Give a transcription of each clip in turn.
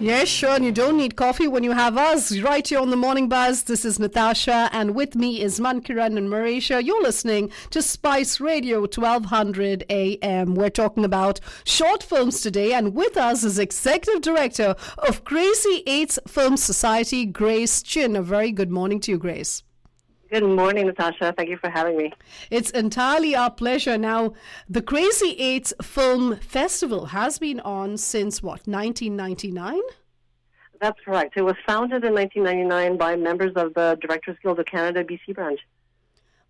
Yes, sure. And you don't need coffee when you have us right here on The Morning Buzz. This is Natasha, and with me is Mankiran and Marisha. You're listening to Spice Radio 1200 AM. We're talking about short films today, and with us is Executive Director of Crazy 8s Film Society, Grace Chin. A very good morning to you, Grace. Good morning, Natasha. Thank you for having me. It's entirely our pleasure. Now, the Crazy 8s Film Festival has been on since, 1999? That's right. It was founded in 1999 by members of the Directors Guild of Canada, BC branch.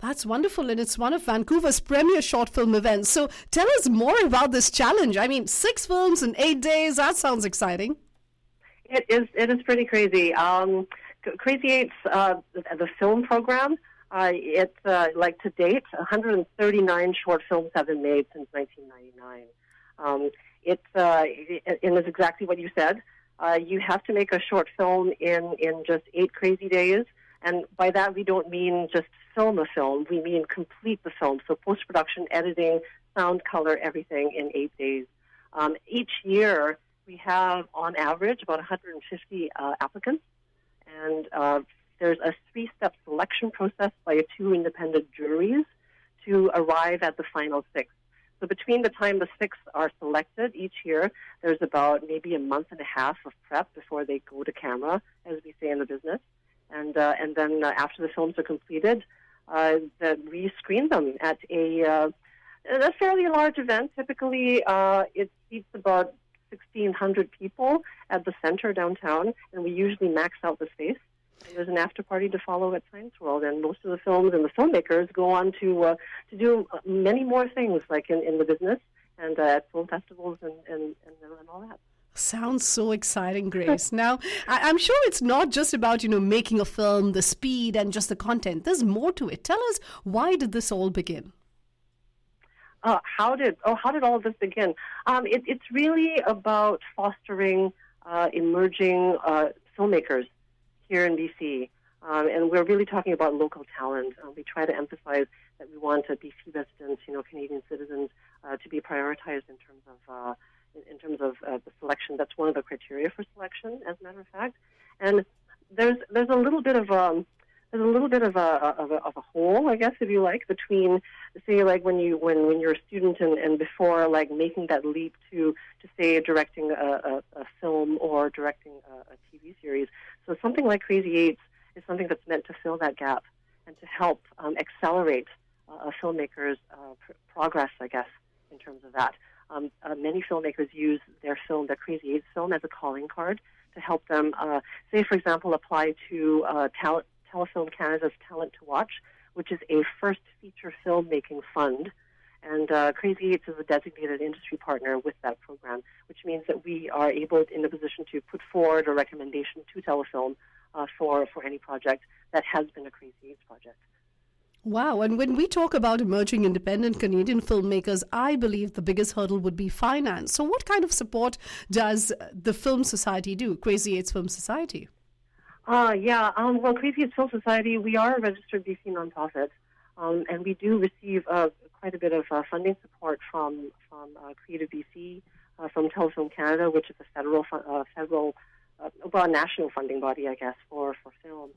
That's wonderful, and it's one of Vancouver's premier short film events. So tell us more about this challenge. I mean, 6 films in 8 days, that sounds exciting. It is pretty crazy. Crazy 8s, the film program, like to date, 139 short films have been made since 1999. And it's exactly what you said. You have to make a short film in just 8 crazy days. And by that, we don't mean just film a film. We mean complete the film. So post-production, editing, sound, color, everything in 8 days. Each year, we have, on average, about 150 applicants. And there's a 3-step selection process by 2 independent juries to arrive at the final 6. So between the time the 6 are selected each year, there's about maybe a month and a half of prep before they go to camera, as we say in the business. And then after the films are completed, we screen them at a fairly large event. Typically, it seats about 1,600 people at the center downtown, and we usually max out the space. And there's an after party to follow at Science World, and most of the films and the filmmakers go on to do many more things, like in the business and at film festivals and all that. Sounds so exciting, Grace. Now, I'm sure it's not just about, making a film, the speed and just the content. There's more to it. Tell us, why did this all begin? How did all of this begin? It's really about fostering emerging filmmakers here in BC, and we're really talking about local talent. We try to emphasize that we want BC residents, Canadian citizens, to be prioritized in terms of the selection. That's one of the criteria for selection, as a matter of fact. And there's a little bit of a hole, I guess, if you like, between, say, like when you're a student and before, like, making that leap to say directing a film or directing a TV series. So something like Crazy 8s is something that's meant to fill that gap and to help accelerate a filmmaker's progress, I guess, in terms of that. Many filmmakers use their Crazy 8s film, as a calling card to help them, say, for example, apply to talent. Telefilm Canada's Talent to Watch, which is a first feature filmmaking fund. And Crazy 8s is a designated industry partner with that program, which means that we are able, in a position to put forward a recommendation to Telefilm for any project that has been a Crazy 8s project. Wow. And when we talk about emerging independent Canadian filmmakers, I believe the biggest hurdle would be finance. So what kind of support does the Film Society do, Crazy 8s Film Society? Well, Crazy 8s Film Society, we are a registered BC nonprofit, and we do receive quite a bit of funding support from Creative BC, from Telefilm Canada, which is a federal, national funding body, I guess, for film.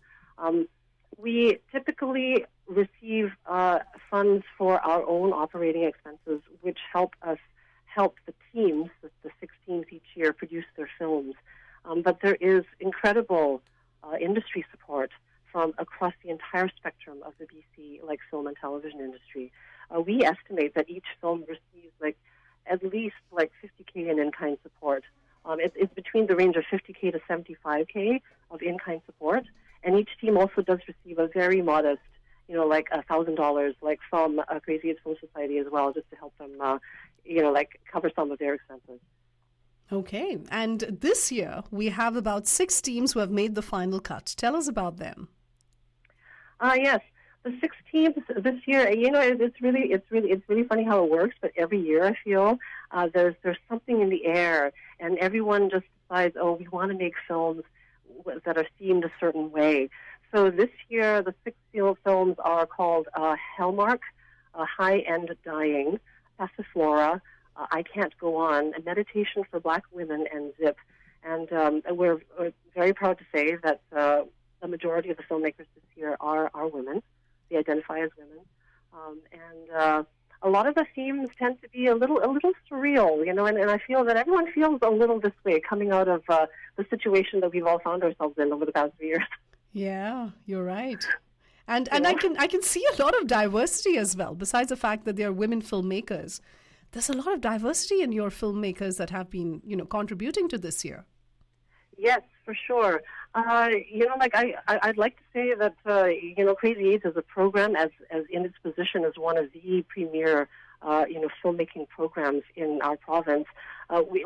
We typically receive funds for our own operating expenses, which help the teams, the 6 teams each year, produce their films. But there is incredible industry support from across the entire spectrum of the BC, like, film and television industry. We estimate that each film receives at least 50K in kind support. It's between the range of 50K to 75K of in-kind support, and each team also does receive a very modest, $1,000, from Crazy 8s Film Society as well, just to help them, cover some of their expenses. Okay, and this year we have about 6 teams who have made the final cut. Tell us about them. Yes, the 6 teams this year. It's really funny how it works. But every year I feel there's something in the air, and everyone just decides, we want to make films that are themed a certain way. So this year the 6 films are called Hellmark, High End Dying, Passiflora, I Can't Go On, A Meditation for Black Women, and Zip. And we're very proud to say that the majority of the filmmakers this year are women. They identify as women. And a lot of the themes tend to be a little surreal, you know, and I feel that everyone feels a little this way coming out of the situation that we've all found ourselves in over the past few years. Yeah, you're right. And I can see a lot of diversity as well. Besides the fact that they are women filmmakers, there's a lot of diversity in your filmmakers that have been, you know, contributing to this year. Yes, for sure. I'd like to say that Crazy 8s as a program, as in its position as one of the premier filmmaking programs in our province,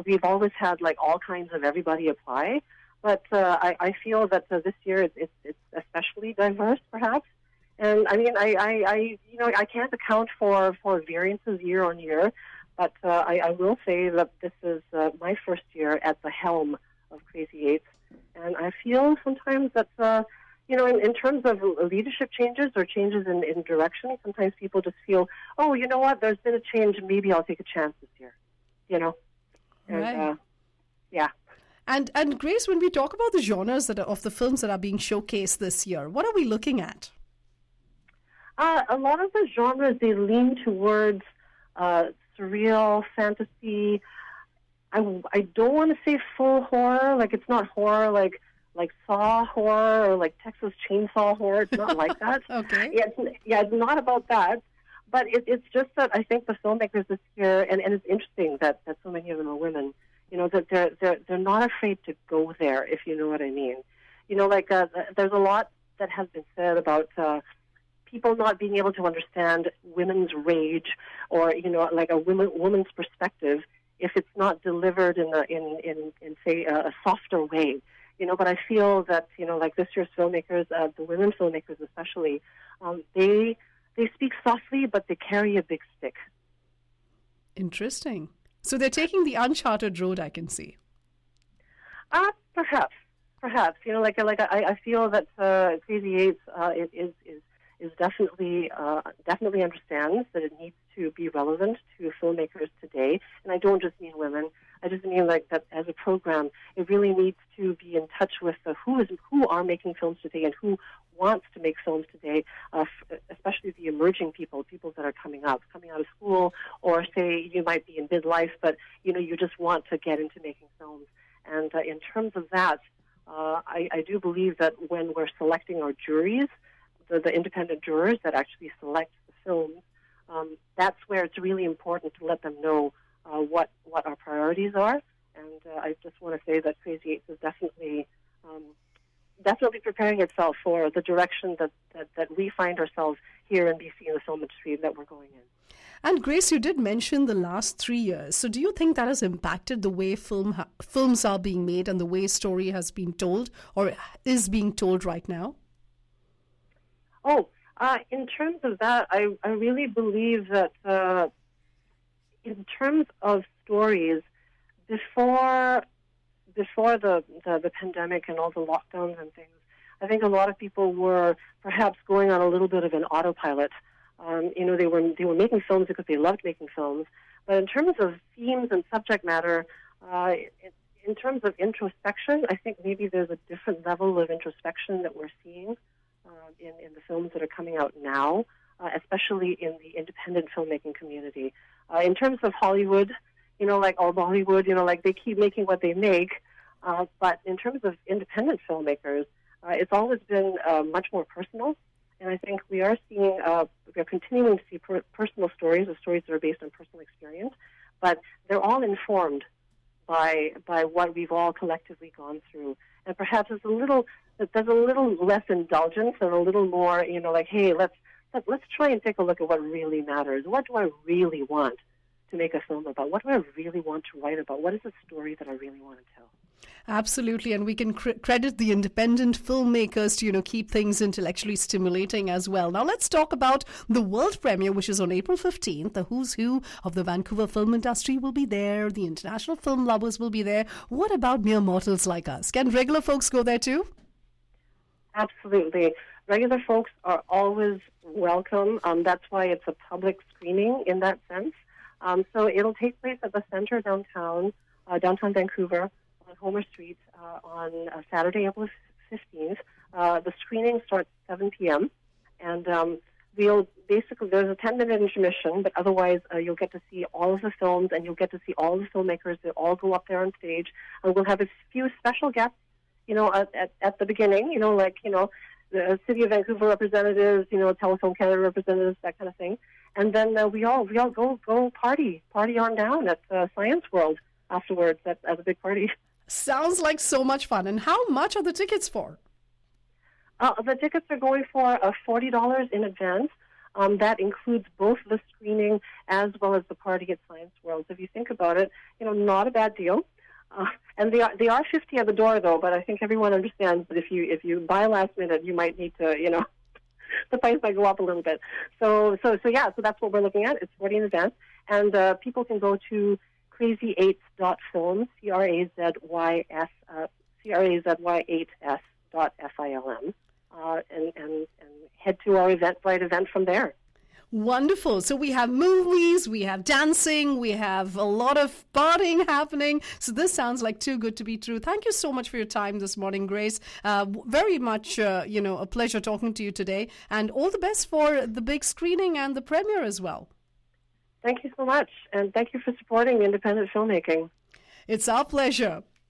we've always had like all kinds of everybody apply. But I feel that this year it's especially diverse, perhaps. And I mean, I can't account for variances year on year, but I will say that this is my first year at the helm of Crazy 8s, and I feel sometimes that in terms of leadership changes or changes in direction, sometimes people just feel, oh, you know what, there's been a change, maybe I'll take a chance this year, you know, and right. Yeah. And Grace, when we talk about the genres of the films that are being showcased this year, what are we looking at? A lot of the genres, they lean towards surreal, fantasy. I don't want to say full horror, like it's not horror, like Saw horror or like Texas Chainsaw horror. It's not like that. Okay. It's not about that. But it's just that I think the filmmakers this year, and it's interesting that so many of them are women. You know, that they're not afraid to go there, if you know what I mean. You know, like there's a lot that has been said about people not being able to understand women's rage or like a woman's perspective if it's not delivered in say a softer way. You know, but I feel that like this year's filmmakers, the women filmmakers especially, they speak softly, but they carry a big stick. Interesting. So they're taking the uncharted road, I can see. Perhaps. I feel that Crazy 8s is definitely understands that it needs to be relevant to filmmakers today, and I don't just mean women. I just mean like that as a program, it really needs to be in touch with who are making films today and who wants to make films today, especially the emerging people that are coming out of school, or say you might be in midlife, but you just want to get into making films. And in terms of that, I do believe that when we're selecting our juries, the independent jurors that actually select the films, that's where it's really important to let them know what our priorities are. And I just want to say that Crazy 8s is definitely preparing itself for the direction that we find ourselves here in BC in the film industry that we're going in. And Grace, you did mention the last 3 years. So do you think that has impacted the way films are being made and the way story has been told or is being told right now? Oh, in terms of that, I really believe that in terms of stories, before the pandemic and all the lockdowns and things, I think a lot of people were perhaps going on a little bit of an autopilot. They were making films because they loved making films. But in terms of themes and subject matter, in terms of introspection, I think maybe there's a different level of introspection that we're seeing in the films that are coming out now, especially in the independent filmmaking community. In terms of Hollywood, they keep making what they make. But in terms of independent filmmakers, it's always been much more personal. And I think we are continuing to see personal stories, or stories that are based on personal experience, but they're all informed by what we've all collectively gone through. And perhaps there's a little less indulgence and a little more, hey, let's try and take a look at what really matters. What do I really want to make a film about? What do I really want to write about? What is the story that I really want to tell? Absolutely, and we can credit the independent filmmakers to keep things intellectually stimulating as well. Now let's talk about the world premiere, which is on April 15th. The who's who of the Vancouver film industry will be there. The international film lovers will be there. What about mere mortals like us? Can regular folks go there too? Absolutely. Regular folks are always welcome. That's why it's a public screening in that sense. So it'll take place at the Centre downtown Vancouver, on Homer Street on Saturday, April 15th. The screening starts at 7 p.m. And we'll basically, there's a 10-minute intermission, but otherwise you'll get to see all of the films and you'll get to see all the filmmakers. They'll all go up there on stage. And we'll have a few special guests, you know, at the beginning, you know, like, you know, the City of Vancouver representatives, you know, Telefilm Canada representatives, that kind of thing. And then we all go party on down at Science World afterwards at a big party. Sounds like so much fun. And how much are the tickets for? The tickets are going for $40 in advance. That includes both the screening as well as the party at Science World. So if you think about it, you know, not a bad deal. And they are $50 at the door, though. But I think everyone understands that if you buy last minute, you might need to, you know, the price might go up a little bit. So yeah. So that's what we're looking at. It's $40 in advance, and people can go to crazy8s.film, CRAZYS, CRAZY8S.film, and head to our Eventbrite event from there. Wonderful. So we have movies, we have dancing, we have a lot of partying happening. So this sounds like too good to be true. Thank you so much for your time this morning, Grace. Very much, you know, a pleasure talking to you today. And all the best for the big screening and the premiere as well. Thank you so much. And thank you for supporting independent filmmaking. It's our pleasure.